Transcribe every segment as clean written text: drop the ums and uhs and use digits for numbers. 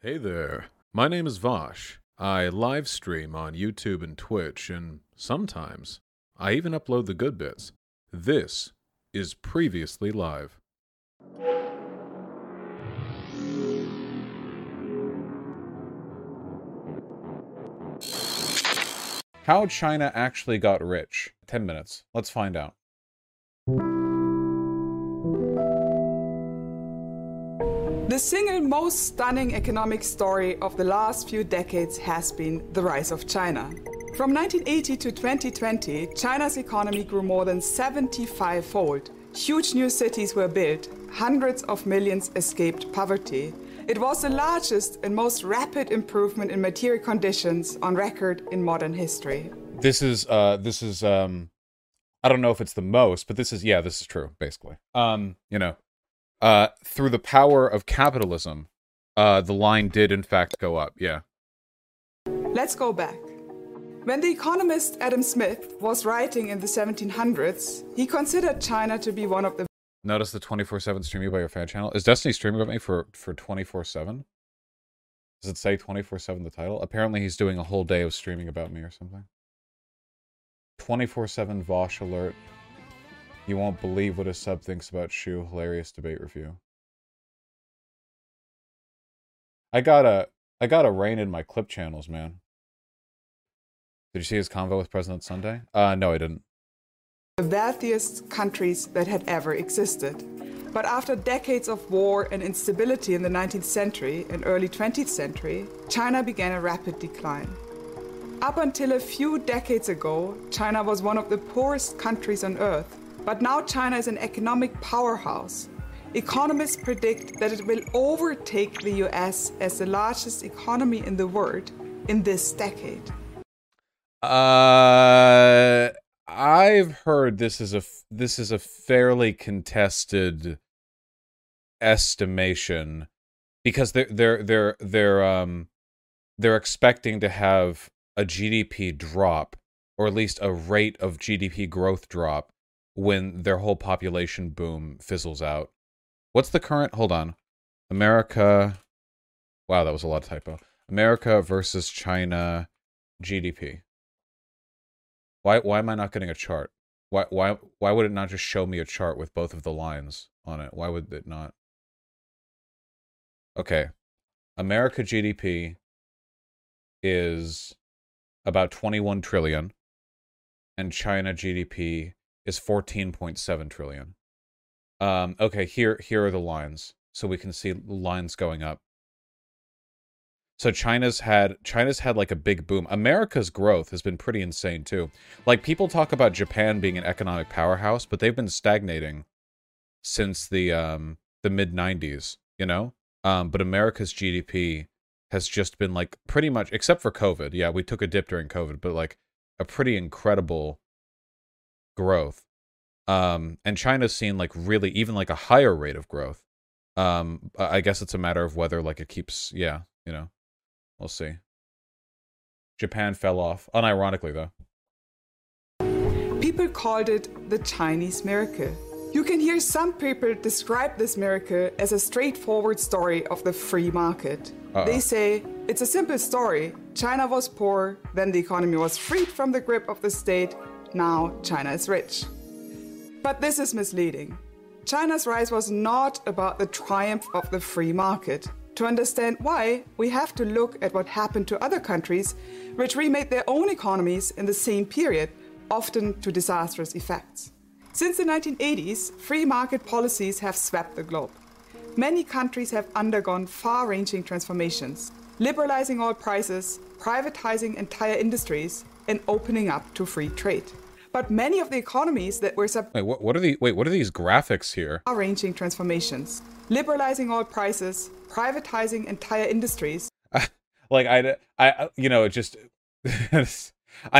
Hey there, my name is Vosh. I live stream on YouTube and Twitch, and sometimes I even upload the good bits. This is Previously Live. How China actually got rich. 10 minutes. Let's find out. The single most stunning economic story of the last few decades has been the rise of China. From 1980 to 2020, China's economy grew more than 75-fold. Huge new cities were built, hundreds of millions escaped poverty. It was the largest and most rapid improvement in material conditions on record in modern history. This is I don't know if it's the most, but this is true, basically. Through the power of capitalism, the line did in fact go up, yeah. Let's go back. When the economist Adam Smith was writing in the 1700s, he considered China to be one of the... Notice the 24/7 streaming by your fan channel. Is Destiny streaming with me for 24/7? Does it say 24/7 the title? Apparently he's doing a whole day of streaming about me or something. 24/7 Vosh alert. You won't believe what a sub thinks about Shu. Hilarious debate review. I gotta rein in my clip channels, man. Did you see his convo with President Sunday? No, I didn't. The wealthiest countries that had ever existed. But after decades of war and instability in the 19th century and early 20th century, China began a rapid decline. Up until a few decades ago, China was one of the poorest countries on earth. But now China is an economic powerhouse. Economists predict that it will overtake the US as the largest economy in the world in this decade. I've heard this is a fairly contested estimation because they're expecting to have a GDP drop, or at least a rate of GDP growth drop, when their whole population boom fizzles out. What's the current? Hold on. America. Wow, that was a lot of typo. America versus China GDP. Why am I not getting a chart? Why would it not just show me a chart with both of the lines on it? Why would it not? Okay. America GDP is about 21 trillion and China GDP is 14.7 trillion. Okay, here are the lines. So we can see lines going up. So China's had like a big boom. America's growth has been pretty insane too. Like, people talk about Japan being an economic powerhouse, but they've been stagnating since the mid 90s, you know? But America's GDP has just been like pretty much, except for COVID. Yeah, we took a dip during COVID, but like a pretty incredible growth, and China's seen like really even like a higher rate of growth. I guess it's a matter of whether like it keeps, yeah, you know, we'll see. Japan fell off, unironically though. People called it the Chinese miracle. You can hear some people describe this miracle as a straightforward story of the free market. Uh-oh. They say, it's a simple story. China was poor, then the economy was freed from the grip of the state. Now China is rich. But this is misleading. China's rise was not about the triumph of the free market. To understand why, we have to look at what happened to other countries which remade their own economies in the same period, often to disastrous effects. Since the 1980s, free market policies have swept the globe. Many countries have undergone far-ranging transformations, liberalizing all prices, privatizing entire industries, and opening up to free trade. But many of the economies that were what are these graphics here? Arranging transformations, liberalizing all prices, privatizing entire industries.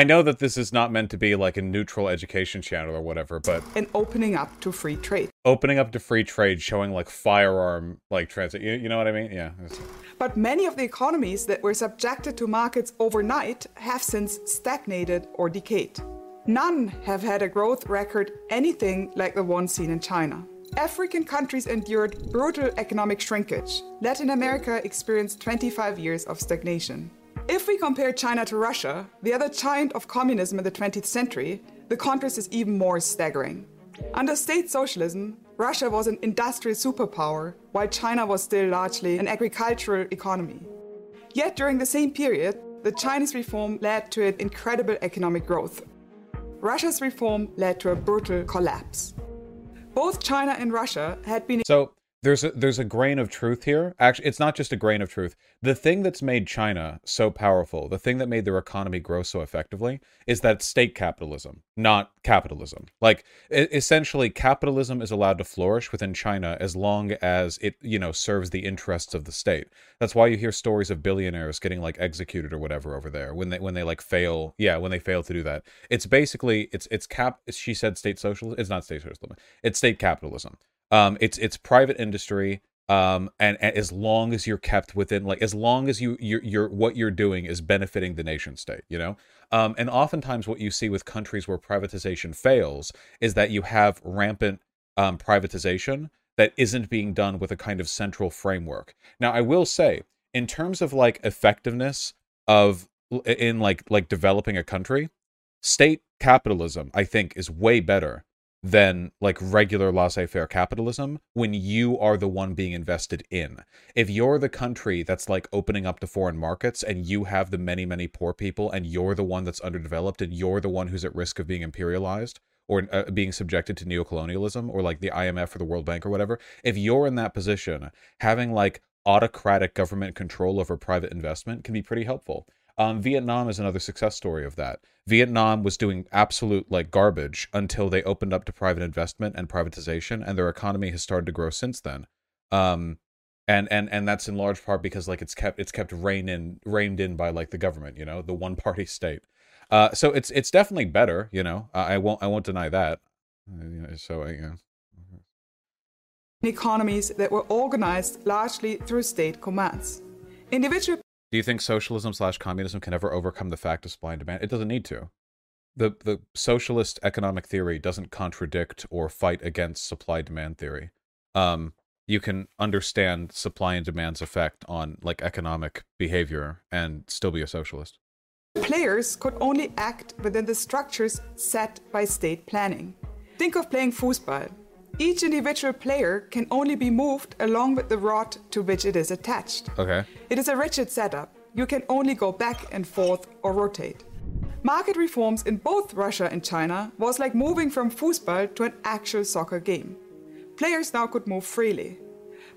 I know that this is not meant to be like a neutral education channel or whatever, but and opening up to free trade. Opening up to free trade, showing like firearm like transit. You know what I mean? Yeah. But many of the economies that were subjected to markets overnight have since stagnated or decayed. None have had a growth record anything like the one seen in China. African countries endured brutal economic shrinkage. Latin America experienced 25 years of stagnation. If we compare China to Russia, the other giant of communism in the 20th century, the contrast is even more staggering. Under state socialism, Russia was an industrial superpower, while China was still largely an agricultural economy. Yet during the same period, the Chinese reform led to an incredible economic growth. Russia's reform led to a brutal collapse. Both China and Russia had been... So there's a grain of truth here. Actually, it's not just a grain of truth. The thing that's made China so powerful, the thing that made their economy grow so effectively, is that state capitalism, not capitalism. Like, essentially, capitalism is allowed to flourish within China as long as it, you know, serves the interests of the state. That's why you hear stories of billionaires getting, like, executed or whatever over there when they like fail. Yeah, when they fail to do that. It's basically she said state socialism. It's not state socialism. It's state capitalism. It's private industry, and as long as you're kept within, like, as long as you're what you're doing is benefiting the nation state, you know? And oftentimes what you see with countries where privatization fails is that you have rampant privatization that isn't being done with a kind of central framework. Now, I will say, in terms of, like, effectiveness of, in, like developing a country, state capitalism, I think, is way better than, like, regular laissez-faire capitalism when you are the one being invested in. If you're the country that's, like, opening up to foreign markets and you have the many, many poor people and you're the one that's underdeveloped and you're the one who's at risk of being imperialized or being subjected to neocolonialism or, like, the IMF or the World Bank or whatever, if you're in that position, having, like, autocratic government control over private investment can be pretty helpful. Vietnam is another success story of that. Vietnam was doing absolute, like, garbage until they opened up to private investment and privatization, and their economy has started to grow since then. And that's in large part because, like, it's kept reined in by, like, the government, you know, the one-party state. So it's definitely better, you know. I won't deny that. Economies that were organized largely through state commands. Individual. Do you think socialism/communism can ever overcome the fact of supply and demand? It doesn't need to. The socialist economic theory doesn't contradict or fight against supply-demand theory. You can understand supply and demand's effect on, like, economic behavior and still be a socialist. Players could only act within the structures set by state planning. Think of playing foosball. Each individual player can only be moved along with the rod to which it is attached. Okay. It is a rigid setup. You can only go back and forth or rotate. Market reforms in both Russia and China was like moving from foosball to an actual soccer game. Players now could move freely.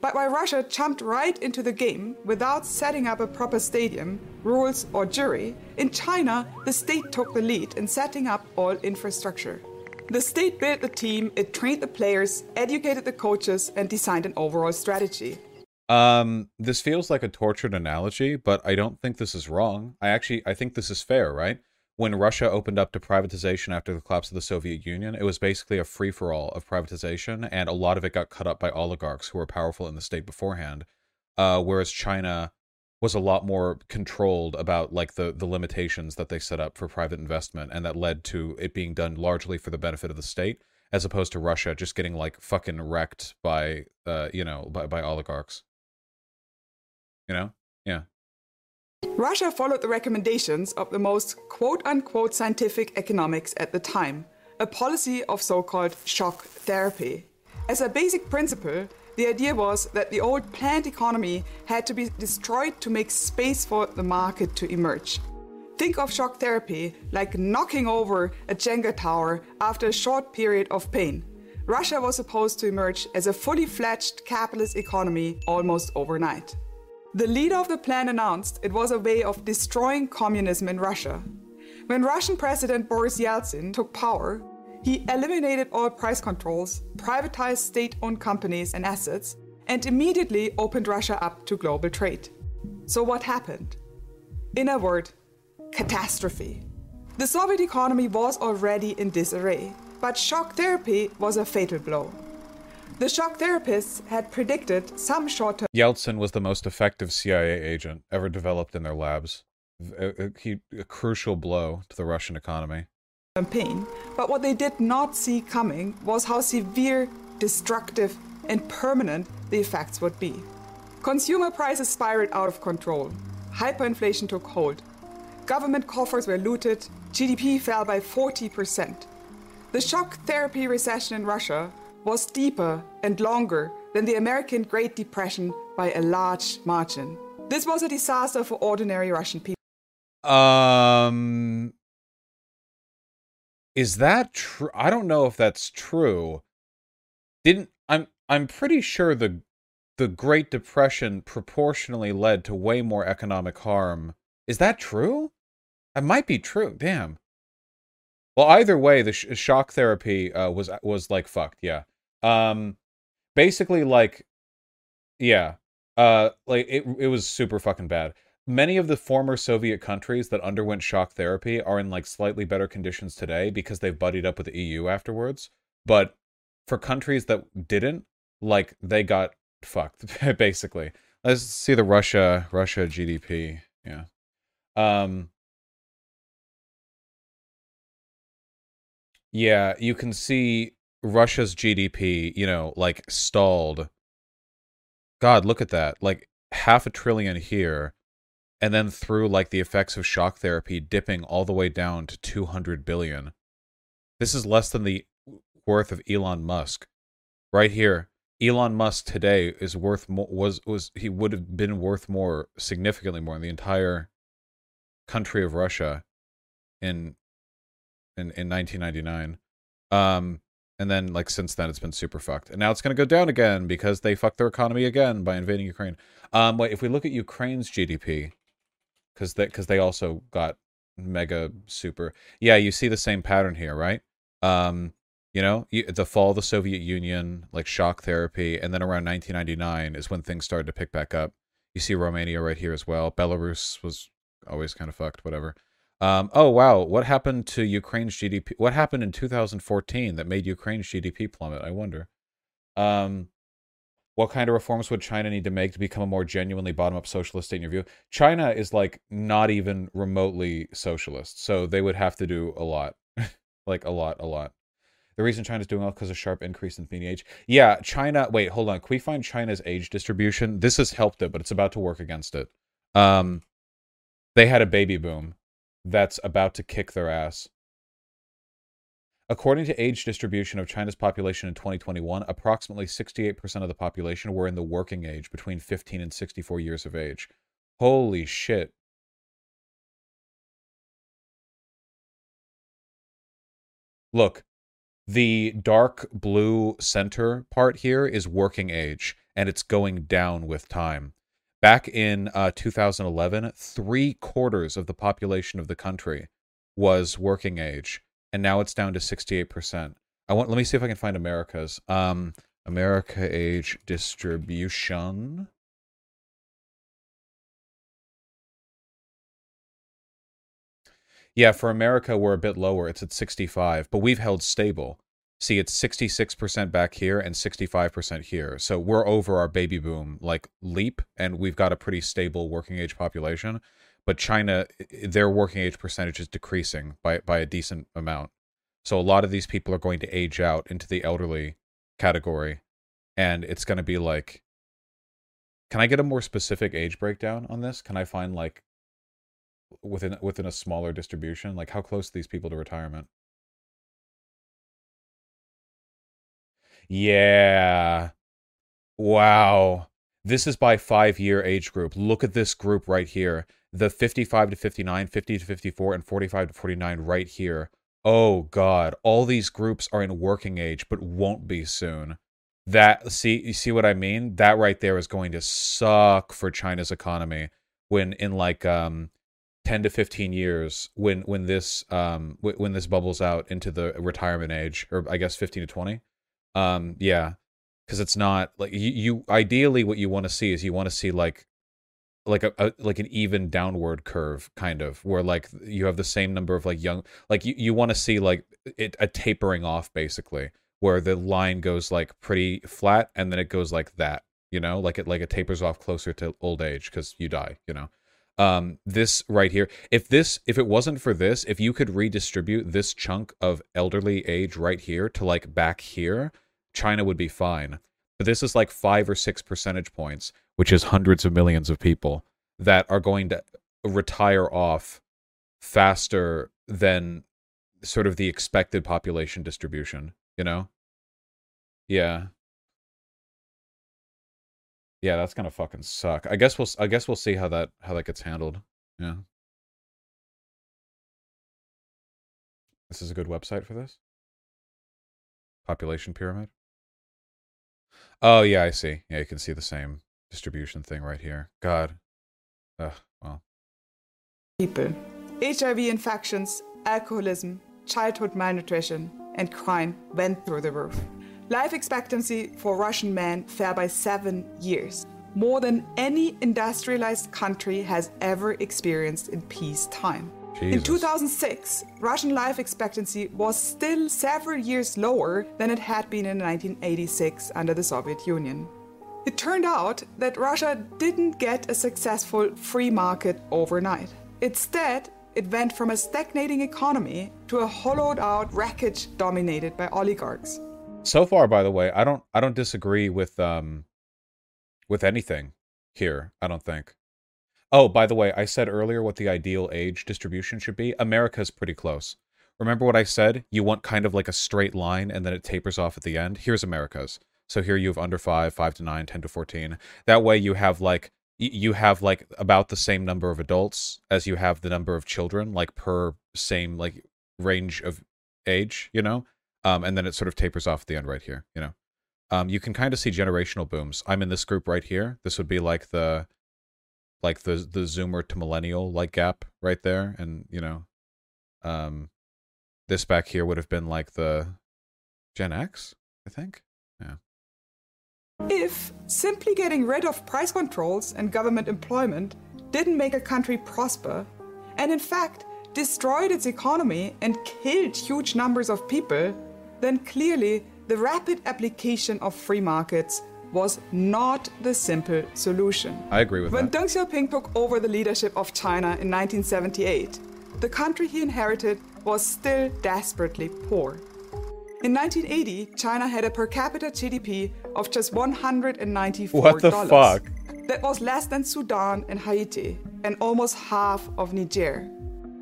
But while Russia jumped right into the game without setting up a proper stadium, rules, or jury, in China, the state took the lead in setting up all infrastructure. The state built the team, it trained the players, educated the coaches, and designed an overall strategy. This feels like a tortured analogy, but I don't think this is wrong. I think this is fair, right? When Russia opened up to privatization after the collapse of the Soviet Union, it was basically a free-for-all of privatization, and a lot of it got cut up by oligarchs who were powerful in the state beforehand, whereas China was a lot more controlled about, like, the limitations that they set up for private investment, and that led to it being done largely for the benefit of the state, as opposed to Russia just getting, like, fucking wrecked by, by oligarchs. You know? Yeah. Russia followed the recommendations of the most quote-unquote scientific economics at the time, a policy of so-called shock therapy. As a basic principle, the idea was that the old planned economy had to be destroyed to make space for the market to emerge. Think of shock therapy like knocking over a Jenga tower after a short period of pain. Russia was supposed to emerge as a fully fledged capitalist economy almost overnight. The leader of the plan announced it was a way of destroying communism in Russia. When Russian President Boris Yeltsin took power, he eliminated all price controls, privatized state-owned companies and assets, and immediately opened Russia up to global trade. So what happened? In a word, catastrophe. The Soviet economy was already in disarray, but shock therapy was a fatal blow. The shock therapists had predicted some short-term... Yeltsin was the most effective CIA agent ever developed in their labs. A crucial blow to the Russian economy. Pain, but what they did not see coming was how severe destructive, and permanent the effects would be. Consumer prices spiraled out of control. Hyperinflation took hold. Government coffers were looted. GDP fell by 40%. The shock therapy recession in Russia was deeper and longer than the American Great Depression by a large margin. This was a disaster for ordinary Russian people. Is that true? I don't know if that's true. I'm pretty sure the Great Depression proportionally led to way more economic harm. Is that true? That might be true. Damn. Well, either way, the shock therapy was like fucked. Yeah. Basically, like, yeah. Like it was super fucking bad. Many of the former Soviet countries that underwent shock therapy are in like slightly better conditions today because they've buddied up with the EU afterwards. But for countries that didn't, like, they got fucked basically. Let's see the Russia GDP. Yeah. Yeah, you can see Russia's GDP, you know, like stalled. God, look at that. Like $500 billion here. And then through like the effects of shock therapy dipping all the way down to 200 billion. This is less than the worth of Elon Musk. Right here, Elon Musk today is worth more, he would have been worth more, significantly more than the entire country of Russia in 1999. And then like since then it's been super fucked. And now it's going to go down again because they fucked their economy again by invading Ukraine. Wait, if we look at Ukraine's GDP, because they also got mega super. Yeah, you see the same pattern here, right? You know, the fall of the Soviet Union, like shock therapy, and then around 1999 is when things started to pick back up. You see Romania right here as well. Belarus was always kind of fucked, whatever. Oh, wow. What happened to Ukraine's GDP? What happened in 2014 that made Ukraine's GDP plummet? I wonder. What kind of reforms would China need to make to become a more genuinely bottom-up socialist state in your view? China is, like, not even remotely socialist, so they would have to do a lot. Like, a lot. The reason China's doing well because of sharp increase in median age. Yeah, China... Wait, hold on. Can we find China's age distribution? This has helped it, but it's about to work against it. They had a baby boom. That's about to kick their ass. According to age distribution of China's population in 2021, approximately 68% of the population were in the working age between 15 and 64 years of age. Holy shit. Look, the dark blue center part here is working age, and it's going down with time. Back in 2011, 3/4 of the population of the country was working age, and now it's down to 68%. Let me see if I can find America's America age distribution. Yeah, for America, we're a bit lower. It's at 65, but we've held stable. See, it's 66% back here and 65% here. So we're over our baby boom, like, leap, and we've got a pretty stable working-age population. But China, their working-age percentage is decreasing by a decent amount. So a lot of these people are going to age out into the elderly category. And it's going to be like... Can I get a more specific age breakdown on this? Can I find, like, within a smaller distribution? Like, how close are these people to retirement? Yeah. Wow. This is by 5-year age group. Look at this group right here. The 55 to 59, 50 to 54, and 45 to 49 right here. Oh, God. All these groups are in working age, but won't be soon. You see what I mean? That right there is going to suck for China's economy when in like 10 to 15 years, when this bubbles out into the retirement age, or I guess 15 to 20. Yeah, because it's not like you ideally what you want to see is you want to see like an even downward curve, kind of, where like you have the same number of like young, like you want to see like a tapering off, basically, where the line goes like pretty flat and then it goes like that, you know, like it tapers off closer to old age because you die, you know. This right here, if it wasn't for this, if you could redistribute this chunk of elderly age right here to like back here, China would be fine. But this is like 5 or 6 percentage points, which is hundreds of millions of people that are going to retire off faster than sort of the expected population distribution, you know? Yeah. Yeah, that's gonna fucking suck. I guess we'll see how that gets handled. Yeah. This is a good website for this. Population pyramid. Oh yeah, I see. Yeah, you can see the same distribution thing right here. God. Ugh, well. People. HIV infections, alcoholism, childhood malnutrition, and crime went through the roof. Life expectancy for Russian men fell by 7 years, more than any industrialized country has ever experienced in peacetime. Jesus. In 2006, Russian life expectancy was still several years lower than it had been in 1986 under the Soviet Union. It turned out that Russia didn't get a successful free market overnight. Instead, it went from a stagnating economy to a hollowed-out wreckage dominated by oligarchs. So far, by the way, I don't disagree with anything here, I don't think. Oh, by the way, I said earlier what the ideal age distribution should be. America's pretty close. Remember what I said? You want kind of like a straight line and then it tapers off at the end. Here's America's. So here you have under 5, 5 to 9, 10 to 14. That way you have like about the same number of adults as you have the number of children, like per same like range of age, you know? And then it sort of tapers off at the end right here, you know. You can kind of see generational booms. I'm in this group right here. This would be like the Zoomer to Millennial like gap right there, and you know, this back here would have been like the Gen X, I think. Yeah. If simply getting rid of price controls and government employment didn't make a country prosper, and in fact destroyed its economy and killed huge numbers of people, then clearly the rapid application of free markets was not the simple solution. I agree with that. When Deng Xiaoping took over the leadership of China in 1978, the country he inherited was still desperately poor. In 1980, China had a per capita GDP of just $194. What the fuck? That was less than Sudan and Haiti, and almost half of Niger.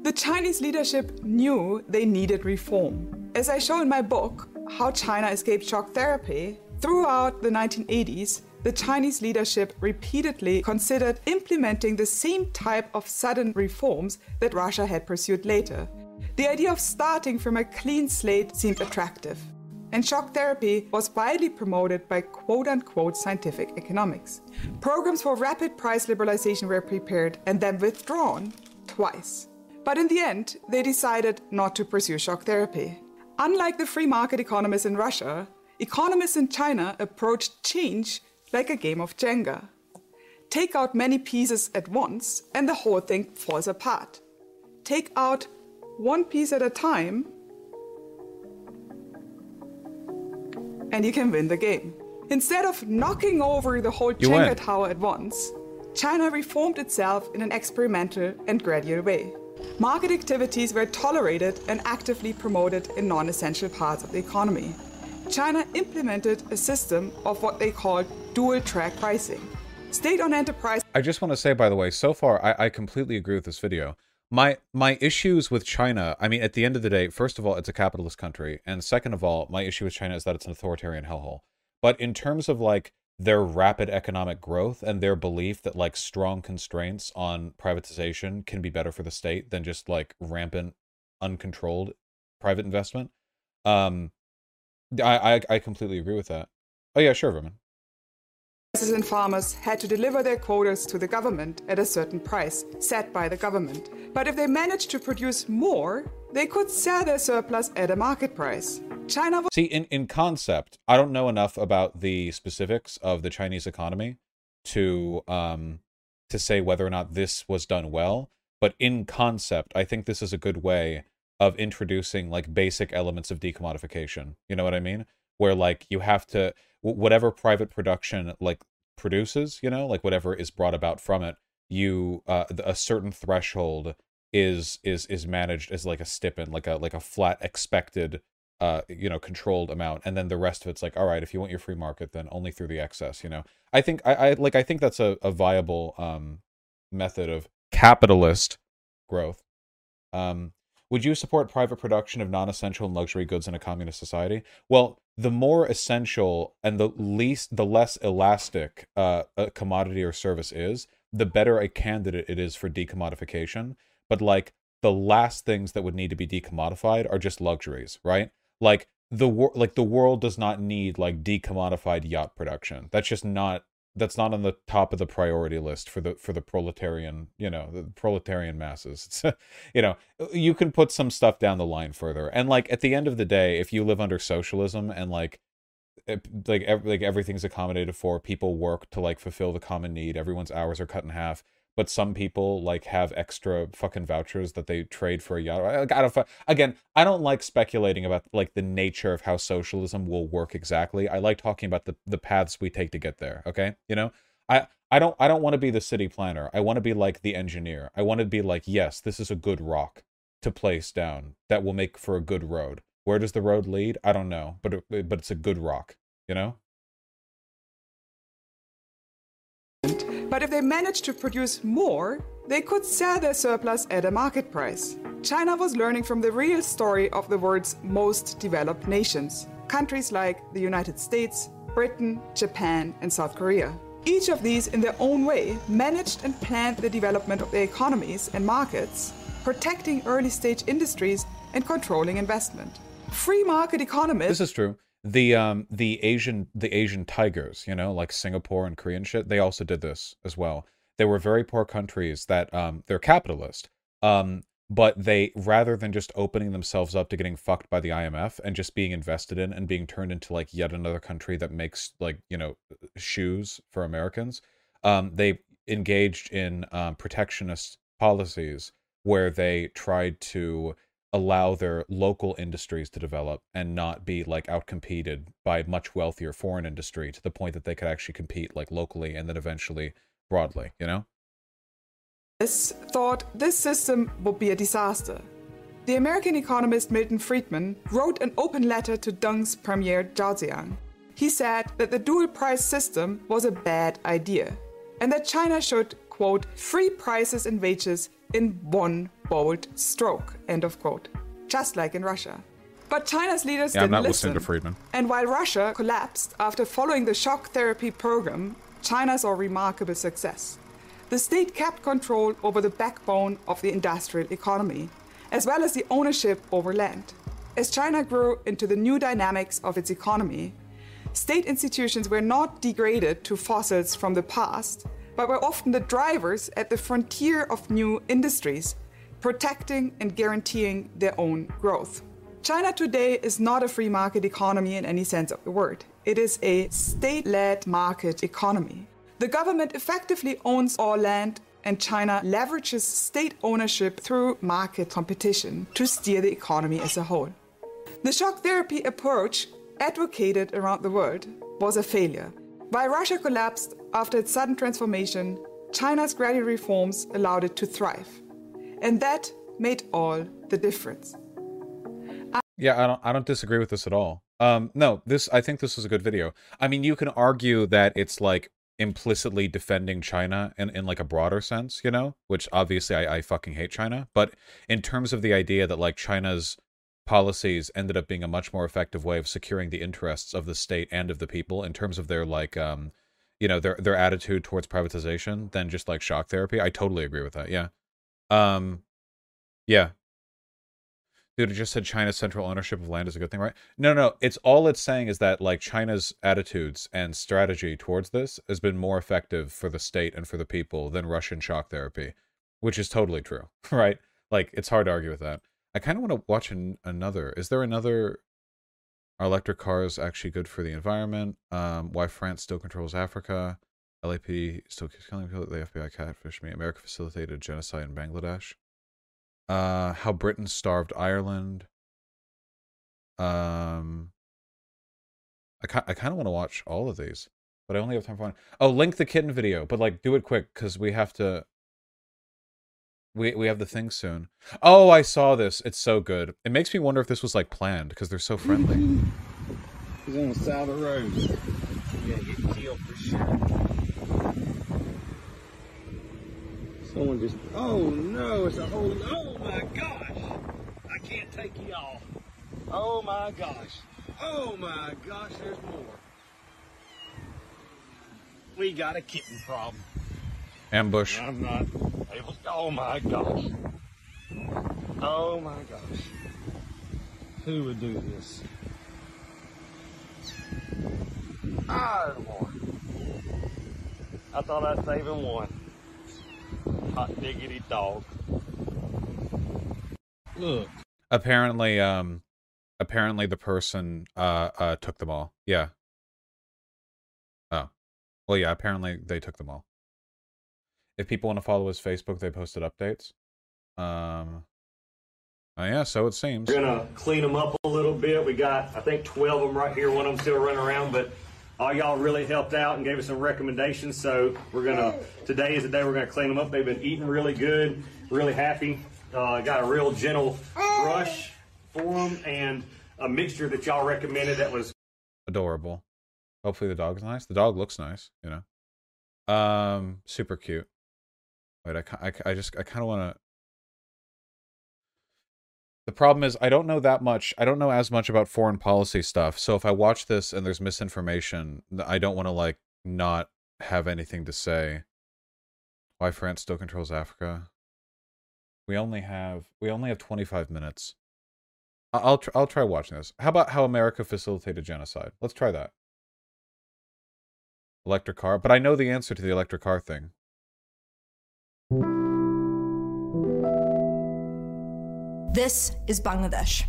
The Chinese leadership knew they needed reform. As I show in my book, How China Escaped Shock Therapy, throughout the 1980s, the Chinese leadership repeatedly considered implementing the same type of sudden reforms that Russia had pursued later. The idea of starting from a clean slate seemed attractive, and shock therapy was widely promoted by quote-unquote scientific economics. Programs for rapid price liberalization were prepared and then withdrawn twice. But in the end, they decided not to pursue shock therapy. Unlike the free market economists in Russia, economists in China approached change like a game of Jenga. Take out many pieces at once, and the whole thing falls apart. Take out one piece at a time, and you can win the game. Instead of knocking over the whole Jenga tower at once, China reformed itself in an experimental and gradual way. Market activities were tolerated and actively promoted in non-essential parts of the economy. China implemented a system of what they called dual-track pricing. State-owned enterprise... I just want to say, by the way, so far, I completely agree with this video. My issues with China, I mean, at the end of the day, first of all, it's a capitalist country, and second of all, my issue with China is that it's an authoritarian hellhole. But in terms of, like, their rapid economic growth and their belief that, like, strong constraints on privatization can be better for the state than just, like, rampant, uncontrolled private investment. I completely agree with that. Oh, yeah, sure, Vermin. Businesses and farmers had to deliver their quotas to the government at a certain price, set by the government. But if they managed to produce more, they could sell their surplus at a market price. China... See, in concept, I don't know enough about the specifics of the Chinese economy to say whether or not this was done well. But in concept, I think this is a good way of introducing, like, basic elements of decommodification. You know what I mean? Where, like, you have to... Whatever private production, like, produces, you know? Like, whatever is brought about from it, you... a certain threshold is managed as, like, a stipend, like a flat expected controlled amount, and then the rest of it's like, all right, if you want your free market, then only through the excess. I think that's a viable method of capitalist growth. Would you support private production of non-essential and luxury goods in a communist society? Well, the more essential and the less elastic a commodity or service is, the better a candidate it is for decommodification. But like the last things that would need to be decommodified are just luxuries, right? Like the world does not need like decommodified yacht production. That's not on the top of the priority list for the proletarian, the proletarian masses. It's, you can put some stuff down the line further. And like at the end of the day, if you live under socialism and like everything's accommodated for, people work to like fulfill the common need, everyone's hours are cut in half, but some people like have extra fucking vouchers that they trade for a yacht. I don't like speculating about like the nature of how socialism will work exactly. I like talking about the paths we take to get there. Okay, I don't want to be the city planner. I want to be like the engineer. I want to be like, yes, this is a good rock to place down that will make for a good road. Where does the road lead? I don't know, but it's a good rock, But if they managed to produce more, they could sell their surplus at a market price. China was learning from the real story of the world's most developed nations, countries like the United States, Britain, Japan, and South Korea. Each of these, in their own way, managed and planned the development of their economies and markets, protecting early-stage industries and controlling investment. Free market economists... This is true. The Asian tigers, like Singapore and Korea and shit, they also did this as well. They were very poor countries that they're capitalist, but they, rather than just opening themselves up to getting fucked by the IMF and just being invested in and being turned into like yet another country that makes like shoes for Americans, they engaged in protectionist policies where they tried to allow their local industries to develop and not be like outcompeted by much wealthier foreign industry, to the point that they could actually compete like locally and then eventually broadly, This thought this system would be a disaster. The American economist Milton Friedman wrote an open letter to Deng's premier Zhao Ziyang. He said that the dual price system was a bad idea and that China should, quote, free prices and wages in one bold stroke, end of quote, just like in Russia. But China's leaders didn't listen to Friedman. And while Russia collapsed after following the shock therapy program, China saw remarkable success. The state kept control over the backbone of the industrial economy, as well as the ownership over land. As China grew into the new dynamics of its economy, state institutions were not degraded to fossils from the past, but were often the drivers at the frontier of new industries, protecting and guaranteeing their own growth. China today is not a free market economy in any sense of the word. It is a state-led market economy. The government effectively owns all land, and China leverages state ownership through market competition to steer the economy as a whole. The shock therapy approach, advocated around the world, was a failure. While Russia collapsed after its sudden transformation, China's gradual reforms allowed it to thrive. And that made all the difference. I don't disagree with this at all. I think this is a good video. I mean, you can argue that it's like implicitly defending China in like a broader sense, which obviously I fucking hate China. But in terms of the idea that like China's policies ended up being a much more effective way of securing the interests of the state and of the people in terms of their like, their attitude towards privatization than just like shock therapy. I totally agree with that. Yeah. Dude, it just said China's central ownership of land is a good thing, right? No. It's all it's saying is that like China's attitudes and strategy towards this has been more effective for the state and for the people than Russian shock therapy, which is totally true, right? Like it's hard to argue with that. I kind of want to watch another. Is there another? Are electric cars actually good for the environment? Why France still controls Africa? LAPD still keeps killing people. The FBI catfished me. America facilitated genocide in Bangladesh. How Britain starved Ireland. I kind of want to watch all of these, but I only have time for one. Oh, link the kitten video, but like do it quick because we have to. We have the thing soon. Oh, I saw this. It's so good. It makes me wonder if this was like planned because they're so friendly. He's on the side of the road. Yeah, get killed for sure. Someone just. Oh no! It's a whole. Oh my gosh! I can't take you all. Oh my gosh! Oh my gosh! There's more. We got a kitten problem. Ambush. I'm not able to, oh my gosh. Oh my gosh. Who would do this? I won. I thought I'd save him one. Hot diggity dog. Look. Apparently, apparently the person took them all. Yeah. Well, yeah, apparently they took them all. If people want to follow his Facebook, they posted updates. Oh, yeah, so it seems. We're going to clean them up a little bit. We got, I think, 12 of them right here. One of them still running around, but all y'all really helped out and gave us some recommendations. So we're going to, today is the day we're going to clean them up. They've been eating really good, really happy. Got a real gentle brush for them and a mixture that y'all recommended that was adorable. Hopefully the dog's nice. The dog looks nice, you know. Super cute. Wait, I kind of want to... The problem is I don't know that much. I don't know as much about foreign policy stuff. So if I watch this and there's misinformation, I don't want to, like, not have anything to say. Why France still controls Africa? We only have 25 minutes. I'll try watching this. How about how America facilitated genocide? Let's try that. Electric car, but I know the answer to the electric car thing. This is Bangladesh.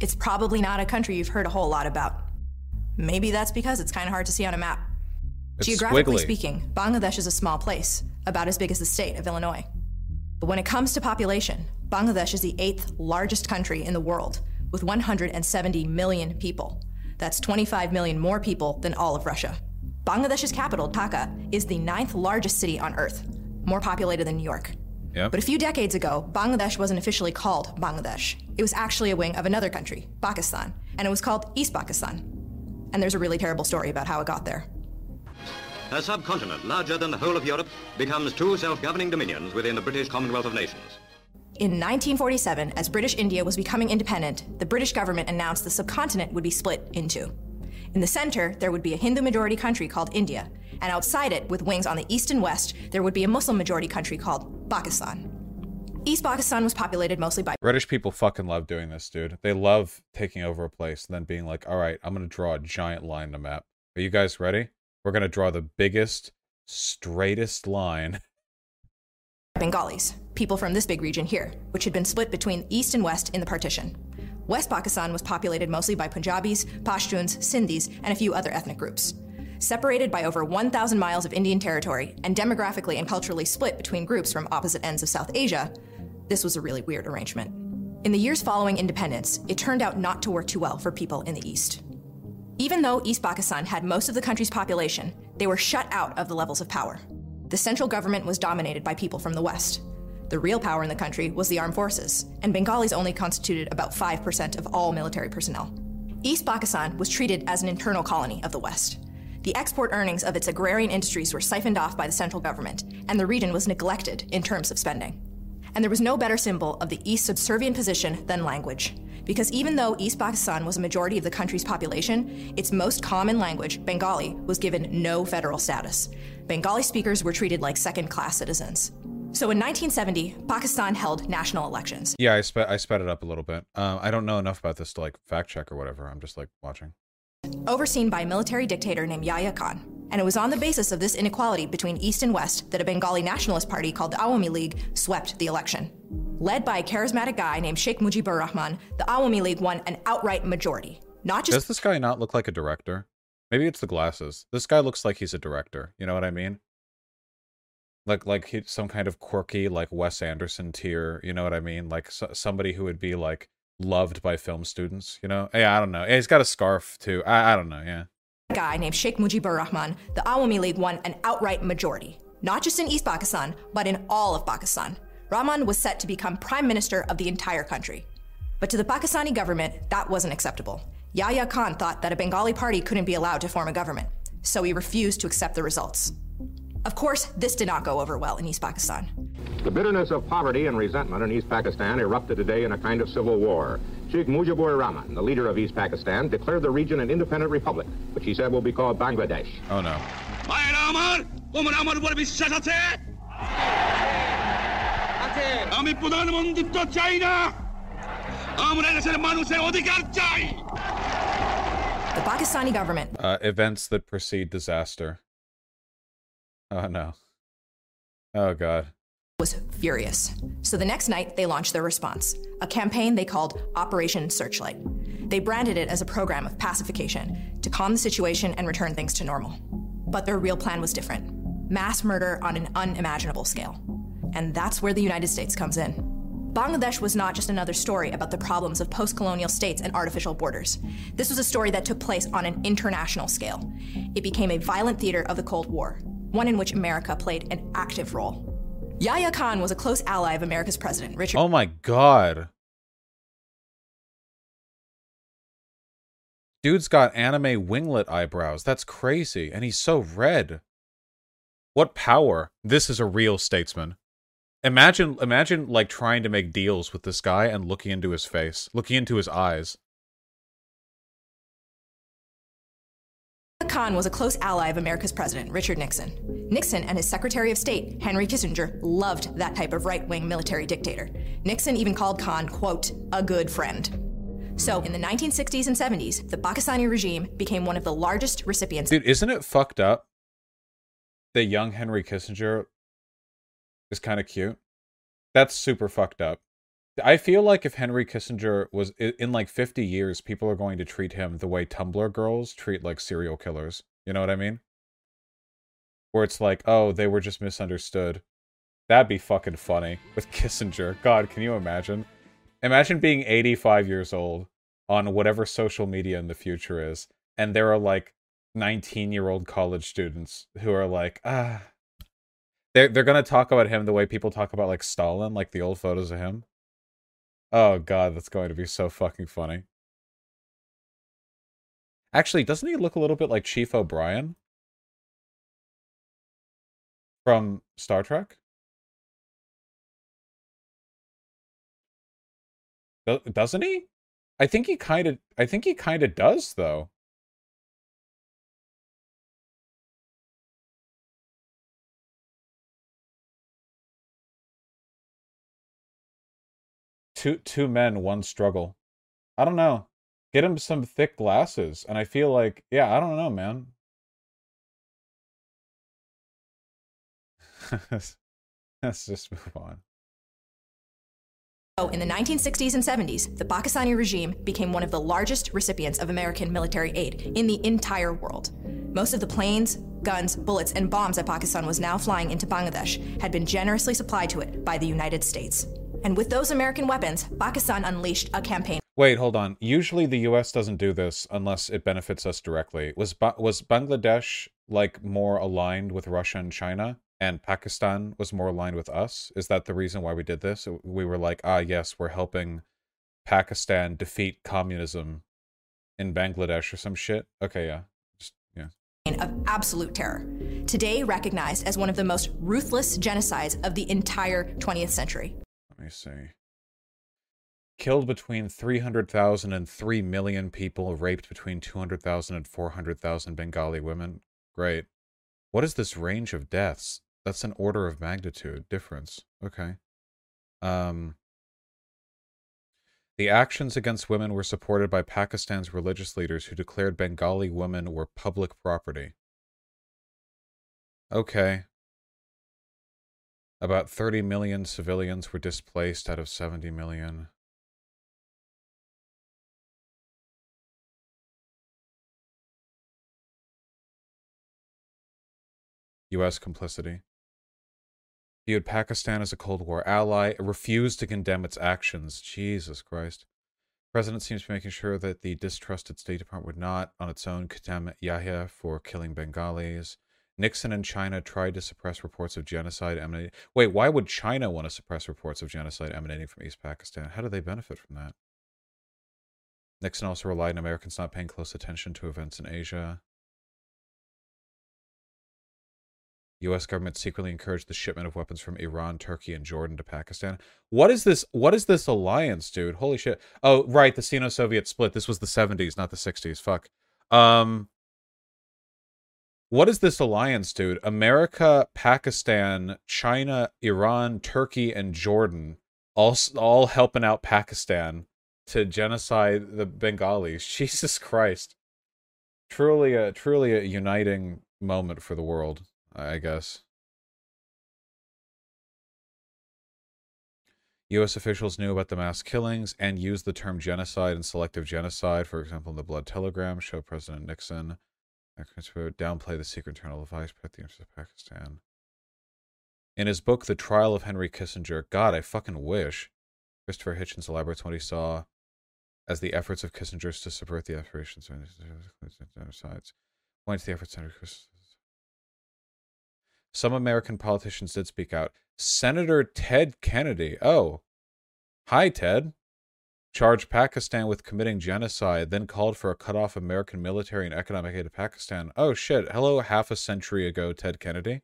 It's probably not a country you've heard a whole lot about. Maybe that's because it's kind of hard to see on a map. It's geographically speaking, Bangladesh is a small place, about as big as the state of Illinois. But when it comes to population, Bangladesh is the 8th largest country in the world, with 170 million people. That's 25 million more people than all of Russia. Bangladesh's capital, Dhaka, is the 9th largest city on Earth, more populated than New York. Yep. But a few decades ago, Bangladesh wasn't officially called Bangladesh. It was actually a wing of another country, Pakistan, and it was called East Pakistan. And there's a really terrible story about how it got there. A subcontinent larger than the whole of Europe becomes two self-governing dominions within the British Commonwealth of Nations. In 1947, as British India was becoming independent, the British government announced the subcontinent would be split in two. In the center, there would be a Hindu-majority country called India, and outside it, with wings on the east and west, there would be a Muslim-majority country called Pakistan. East Pakistan was populated mostly by... British people fucking love doing this, dude. They love taking over a place and then being like, all right, I'm going to draw a giant line in the map. Are you guys ready? We're going to draw the biggest, straightest line. Bengalis, people from this big region here, which had been split between east and west in the partition. West Pakistan was populated mostly by Punjabis, Pashtuns, Sindhis, and a few other ethnic groups. Separated by over 1,000 miles of Indian territory and demographically and culturally split between groups from opposite ends of South Asia, this was a really weird arrangement. In the years following independence, it turned out not to work too well for people in the East. Even though East Pakistan had most of the country's population, they were shut out of the levels of power. The central government was dominated by people from the West. The real power in the country was the armed forces, and Bengalis only constituted about 5% of all military personnel. East Pakistan was treated as an internal colony of the West. The export earnings of its agrarian industries were siphoned off by the central government, and the region was neglected in terms of spending. And there was no better symbol of the East's subservient position than language, because even though East Pakistan was a majority of the country's population, its most common language, Bengali, was given no federal status. Bengali speakers were treated like second-class citizens. So in 1970, Pakistan held national elections. Yeah, I sped it up a little bit. I don't know enough about this to like fact check or whatever. I'm just like watching. Overseen by a military dictator named Yahya Khan. And it was on the basis of this inequality between East and West that a Bengali nationalist party called the Awami League swept the election. Led by a charismatic guy named Sheikh Mujibur Rahman, the Awami League won an outright majority. Not just— Does this guy not look like a director? Maybe it's the glasses. This guy looks like he's a director. You know what I mean? Like he, some kind of quirky, like Wes Anderson tier, you know what I mean? Like somebody who would be like loved by film students, you know? Yeah, I don't know. Yeah, he's got a scarf too. I don't know. Yeah. Guy named Sheikh Mujibur Rahman, the Awami League won an outright majority, not just in East Pakistan, but in all of Pakistan. Rahman was set to become prime minister of the entire country. But to the Pakistani government, that wasn't acceptable. Yahya Khan thought that a Bengali party couldn't be allowed to form a government, so he refused to accept the results. Of course, this did not go over well in East Pakistan. The bitterness of poverty and resentment in East Pakistan erupted today in a kind of civil war. Sheikh Mujibur Rahman, the leader of East Pakistan, declared the region an independent republic, which he said will be called Bangladesh. Oh, no. The Pakistani government... events that precede disaster. Oh, no. Oh, God. ...was furious. So the next night, they launched their response, a campaign they called Operation Searchlight. They branded it as a program of pacification to calm the situation and return things to normal. But their real plan was different. Mass murder on an unimaginable scale. And that's where the United States comes in. Bangladesh was not just another story about the problems of post-colonial states and artificial borders. This was a story that took place on an international scale. It became a violent theater of the Cold War, one in which America played an active role. Yahya Khan was a close ally of America's president, Richard... Oh my God. Dude's got anime winglet eyebrows. That's crazy. And he's so red. What power? This is a real statesman. Imagine like trying to make deals with this guy and looking into his face, looking into his eyes. Khan was a close ally of America's president, Richard Nixon. Nixon and his Secretary of State, Henry Kissinger, loved that type of right-wing military dictator. Nixon even called Khan, quote, a good friend. So in the 1960s and 70s, the Pakistani regime became one of the largest recipients. Dude, isn't it fucked up that young Henry Kissinger is kind of cute? That's super fucked up. I feel like if Henry Kissinger was in like 50 years, people are going to treat him the way Tumblr girls treat like serial killers. You know what I mean? Where it's like, oh, they were just misunderstood. That'd be fucking funny with Kissinger. God, can you imagine? Imagine being 85 years old on whatever social media in the future is, and there are like 19-year-old college students who are like, ah. They're going to talk about him the way people talk about like Stalin, like the old photos of him. Oh, God, that's going to be so fucking funny. Actually, doesn't he look a little bit like Chief O'Brien? From Star Trek? Doesn't he? I think he kind of does, though. Two men, one struggle. I don't know. Get him some thick glasses. And I feel like, yeah, I don't know, man. Let's just move on. So in the 1960s and 70s, the Pakistani regime became one of the largest recipients of American military aid in the entire world. Most of the planes, guns, bullets, and bombs that Pakistan was now flying into Bangladesh had been generously supplied to it by the United States. And with those American weapons, Pakistan unleashed a campaign. Wait, hold on. Usually the U.S. doesn't do this unless it benefits us directly. Was Bangladesh, like, more aligned with Russia and China, and Pakistan was more aligned with us? Is that the reason why we did this? We were like, ah, yes, we're helping Pakistan defeat communism in Bangladesh or some shit? Okay, yeah. Of absolute terror, today recognized as one of the most ruthless genocides of the entire 20th century. Let me see. Killed between 300,000 and 3 million people, raped between 200,000 and 400,000 Bengali women. Great. What is this range of deaths? That's an order of magnitude difference. Okay. The actions against women were supported by Pakistan's religious leaders who declared Bengali women were public property. Okay. About 30 million civilians were displaced out of 70 million. U.S. complicity. Viewed Pakistan as a Cold War ally, refused to condemn its actions. Jesus Christ. The president seems to be making sure that the distrusted State Department would not, on its own, condemn Yahya for killing Bengalis. Nixon and China tried to suppress reports of genocide emanating... Wait, why would China want to suppress reports of genocide emanating from East Pakistan? How do they benefit from that? Nixon also relied on Americans not paying close attention to events in Asia. U.S. government secretly encouraged the shipment of weapons from Iran, Turkey, and Jordan to Pakistan. What is this? What is this alliance, dude? Holy shit. Oh, right. The Sino-Soviet split. This was the 70s, not the 60s. Fuck. What is this alliance, dude? America, Pakistan, China, Iran, Turkey, and Jordan all helping out Pakistan to genocide the Bengalis. Jesus Christ. Truly a uniting moment for the world, I guess. U.S. officials knew about the mass killings and used the term genocide and selective genocide, for example, in the Blood Telegram, show President Nixon, downplay the secret internal advice, put the interest of Pakistan. In his book, The Trial of Henry Kissinger, God, I fucking wish, Christopher Hitchens elaborates what he saw as the efforts of Kissinger's to subvert the aspirations of genocides. Points the efforts of Henry Kissinger. Some American politicians did speak out. Senator Ted Kennedy. Oh, hi, Ted. Charged Pakistan with committing genocide, then called for a cutoff of American military and economic aid to Pakistan. Oh, shit. Hello, half a century ago, Ted Kennedy.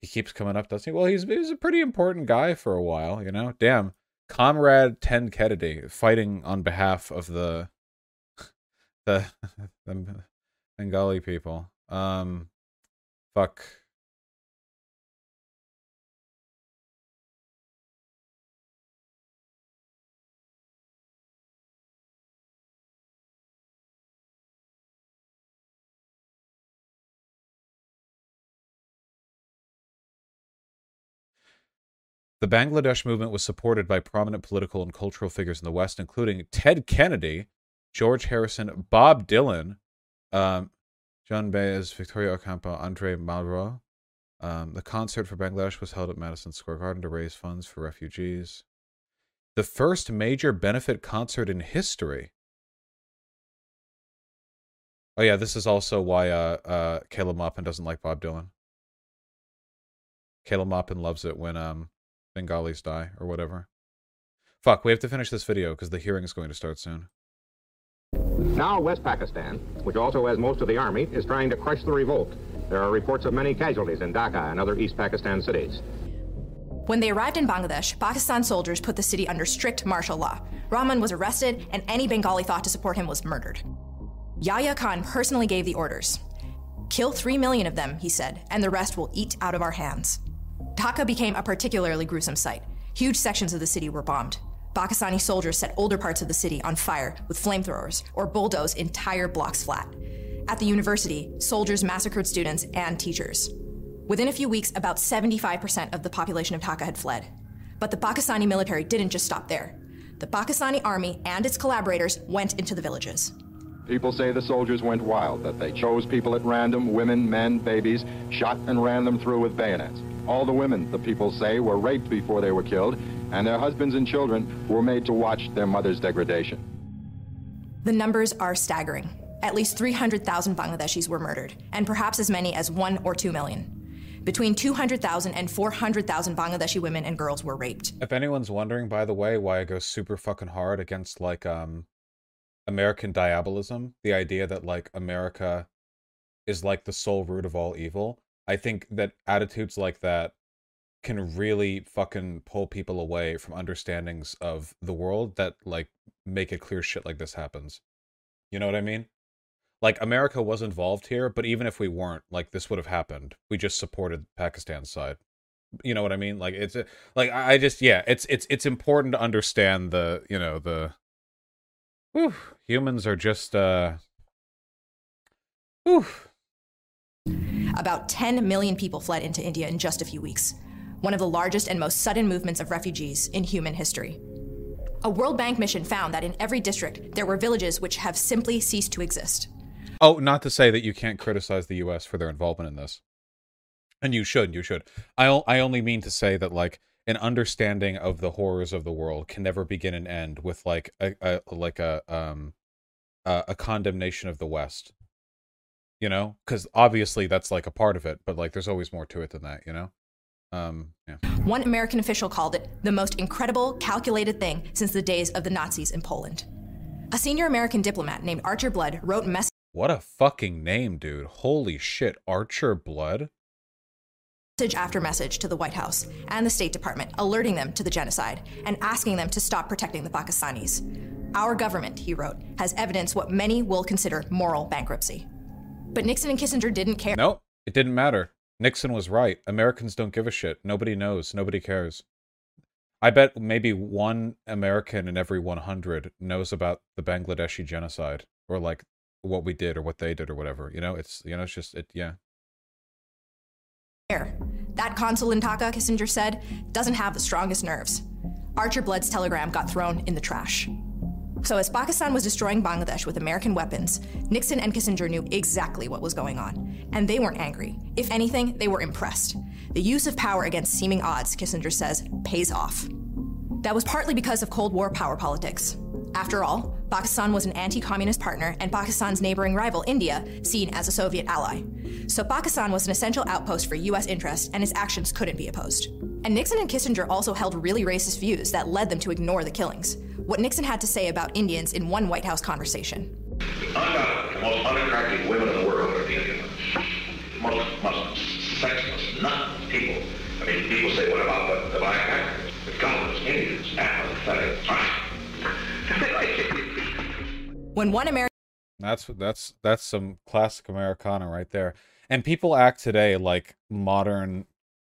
He keeps coming up, doesn't he? Well, he's a pretty important guy for a while, you know? Damn. Comrade Ted Kennedy, fighting on behalf of the Bengali people. Fuck. The Bangladesh movement was supported by prominent political and cultural figures in the West, including Ted Kennedy, George Harrison, Bob Dylan, John Baez, Victoria Ocampo, Andre Malraux. The concert for Bangladesh was held at Madison Square Garden to raise funds for refugees. The first major benefit concert in history. Oh yeah, this is also why Caleb Maupin doesn't like Bob Dylan. Caleb Maupin loves it when Bengalis die or whatever. Fuck, we have to finish this video because the hearing is going to start soon. Now West Pakistan, which also has most of the army, is trying to crush the revolt. There are reports of many casualties in Dhaka and other East Pakistan cities. When they arrived in Bangladesh, Pakistan soldiers put the city under strict martial law. Rahman was arrested, and any Bengali thought to support him was murdered. Yahya Khan personally gave the orders. Kill 3 million of them, he said, and the rest will eat out of our hands. Dhaka became a particularly gruesome sight. Huge sections of the city were bombed. Pakistani soldiers set older parts of the city on fire with flamethrowers or bulldozed entire blocks flat. At the university, soldiers massacred students and teachers. Within a few weeks, about 75% of the population of Dhaka had fled. But the Pakistani military didn't just stop there. The Pakistani army and its collaborators went into the villages. People say the soldiers went wild, that they chose people at random, women, men, babies, shot and ran them through with bayonets. All the women, the people say, were raped before they were killed, and their husbands and children were made to watch their mother's degradation. The numbers are staggering. At least 300,000 Bangladeshis were murdered, and perhaps as many as 1 or 2 million. Between 200,000 and 400,000 Bangladeshi women and girls were raped. If anyone's wondering, by the way, why I go super fucking hard against, like, American diabolism, the idea that, like, America is, like, the sole root of all evil, I think that attitudes like that can really fucking pull people away from understandings of the world that, like, make it clear shit like this happens. You know what I mean? Like, America was involved here, but even if we weren't, like, this would have happened. We just supported Pakistan's side. You know what I mean? Like, it's, like, I just, yeah, it's important to understand the, you know, the, whew, humans are just, whew. About 10 million people fled into India in just a few weeks, one of the largest and most sudden movements of refugees in human history. A World Bank mission found that in every district, there were villages which have simply ceased to exist. Oh, not to say that you can't criticize the U.S. for their involvement in this. And you should, you should. I only mean to say that, like, an understanding of the horrors of the world can never begin and end with, like, a condemnation of the West. you know, because obviously that's like a part of it, but like there's always more to it than that, you know. Yeah. One American official called it the most incredible, calculated thing since the days of the Nazis in Poland. A senior American diplomat named Archer Blood wrote messages. What a fucking name, dude. Holy shit, Archer Blood? Message after message to the White House and the State Department, alerting them to the genocide and asking them to stop protecting the Pakistanis. Our government, he wrote, has evidence what many will consider moral bankruptcy. But Nixon and Kissinger didn't care. Nope, it didn't matter. Nixon was right. Americans don't give a shit. Nobody knows. Nobody cares. I bet maybe one American in every 100 knows about the Bangladeshi genocide, or like what we did or what they did or whatever. You know, it's, you know, it's just, it, yeah. That consul in Dhaka, Kissinger said, doesn't have the strongest nerves. Archer Blood's telegram got thrown in the trash. So as Pakistan was destroying Bangladesh with American weapons, Nixon and Kissinger knew exactly what was going on. And they weren't angry. If anything, they were impressed. The use of power against seeming odds, Kissinger says, pays off. That was partly because of Cold War power politics. After all, Pakistan was an anti-communist partner and Pakistan's neighboring rival, India, seen as a Soviet ally. So Pakistan was an essential outpost for US interests, and its actions couldn't be opposed. And Nixon and Kissinger also held really racist views that led them to ignore the killings. What Nixon had to say about Indians in one White House conversation. Unlike the most unattractive women in the world are the Indians. Most sexless, nothing people. I mean, people say, what about the black actors? The colorless Indians, apathetic, when one American, that's some classic Americana right there. And people act today like modern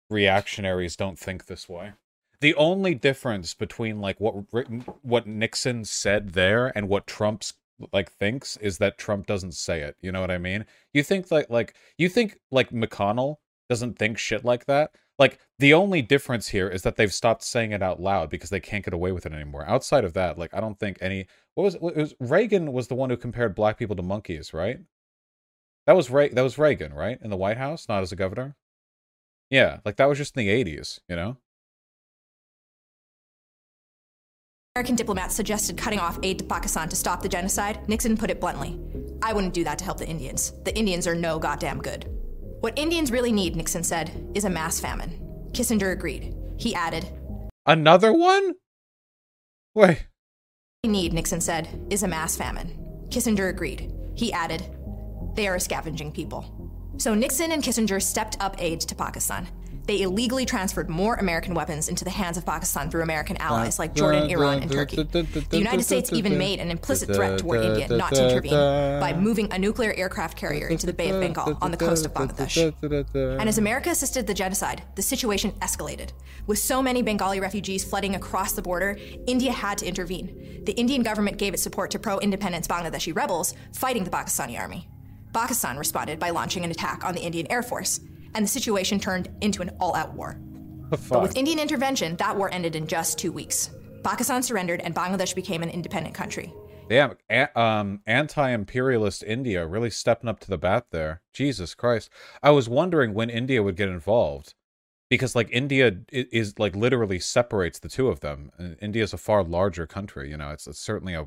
reactionaries don't think this way. The only difference between like what Nixon said there and what Trump's like thinks is that Trump doesn't say it. You know what I mean? You think like McConnell doesn't think shit like that. Like, the only difference here is that they've stopped saying it out loud because they can't get away with it anymore. Outside of that, like, I don't think any... It was Reagan was the one who compared black people to monkeys, right? That was Reagan, right? In the White House, not as a governor? Yeah, like, that was just in the 80s, you know? American diplomats suggested cutting off aid to Pakistan to stop the genocide. Nixon put it bluntly. I wouldn't do that to help the Indians. The Indians are no goddamn good. What Indians really need, Nixon said, is a mass famine. Kissinger agreed. He added, another one? Wait. What they need, Nixon said, is a mass famine. Kissinger agreed. He added, they are a scavenging people. So Nixon and Kissinger stepped up aid to Pakistan. They illegally transferred more American weapons into the hands of Pakistan through American allies like Jordan, Iran, and Turkey. The United States even made an implicit threat toward India not to intervene by moving a nuclear aircraft carrier into the Bay of Bengal on the coast of Bangladesh. And as America assisted the genocide, the situation escalated. With so many Bengali refugees flooding across the border, India had to intervene. The Indian government gave its support to pro-independence Bangladeshi rebels fighting the Pakistani army. Pakistan responded by launching an attack on the Indian Air Force, and the situation turned into an all-out war. But with Indian intervention, that war ended in just 2 weeks. Pakistan surrendered and Bangladesh became an independent country. Damn, anti-imperialist India really stepping up to the bat there. Jesus Christ. I was wondering when India would get involved, because like India is like literally separates the two of them. And India is a far larger country, you know, it's certainly a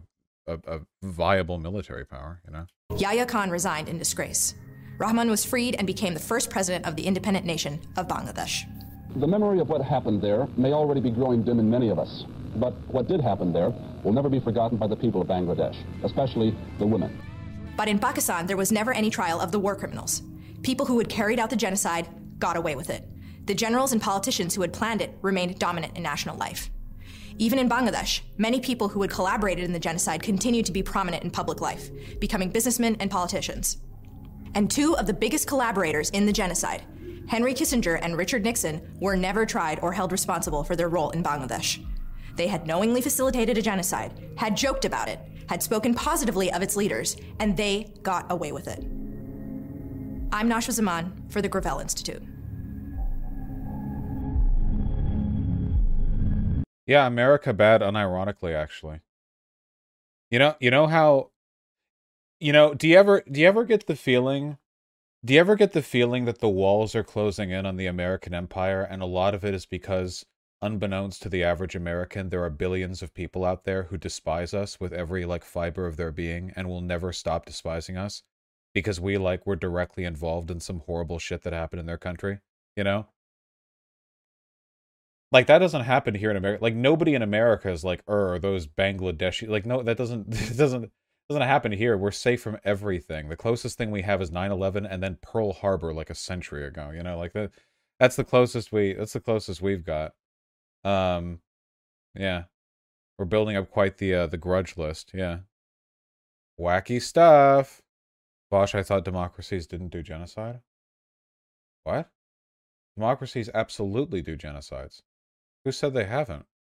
viable military power, you know. Yahya Khan resigned in disgrace. Rahman was freed and became the first president of the independent nation of Bangladesh. The memory of what happened there may already be growing dim in many of us, but what did happen there will never be forgotten by the people of Bangladesh, especially the women. But in Pakistan, there was never any trial of the war criminals. People who had carried out the genocide got away with it. The generals and politicians who had planned it remained dominant in national life. Even in Bangladesh, many people who had collaborated in the genocide continued to be prominent in public life, becoming businessmen and politicians. And two of the biggest collaborators in the genocide, Henry Kissinger and Richard Nixon, were never tried or held responsible for their role in Bangladesh. They had knowingly facilitated a genocide, had joked about it, had spoken positively of its leaders, and they got away with it. I'm Nashwa Zaman for the Gravel Institute. Yeah, America bad unironically, actually. You know how... You know, do you ever get the feeling that the walls are closing in on the American empire, and a lot of it is because, unbeknownst to the average American, there are billions of people out there who despise us with every like fiber of their being and will never stop despising us? because we like were directly involved in some horrible shit that happened in their country, you know? Like, that doesn't happen here in America. Like, nobody in America is like, those Bangladeshi. Like, no, that doesn't happen here. We're safe from everything. The closest thing we have is 9/11 and then Pearl Harbor like a century ago, you know? Like, that's the closest we've got. Yeah. We're building up quite the grudge list, yeah. Wacky stuff. Vosh, I thought democracies didn't do genocide. What? Democracies absolutely do genocides. Who said they haven't?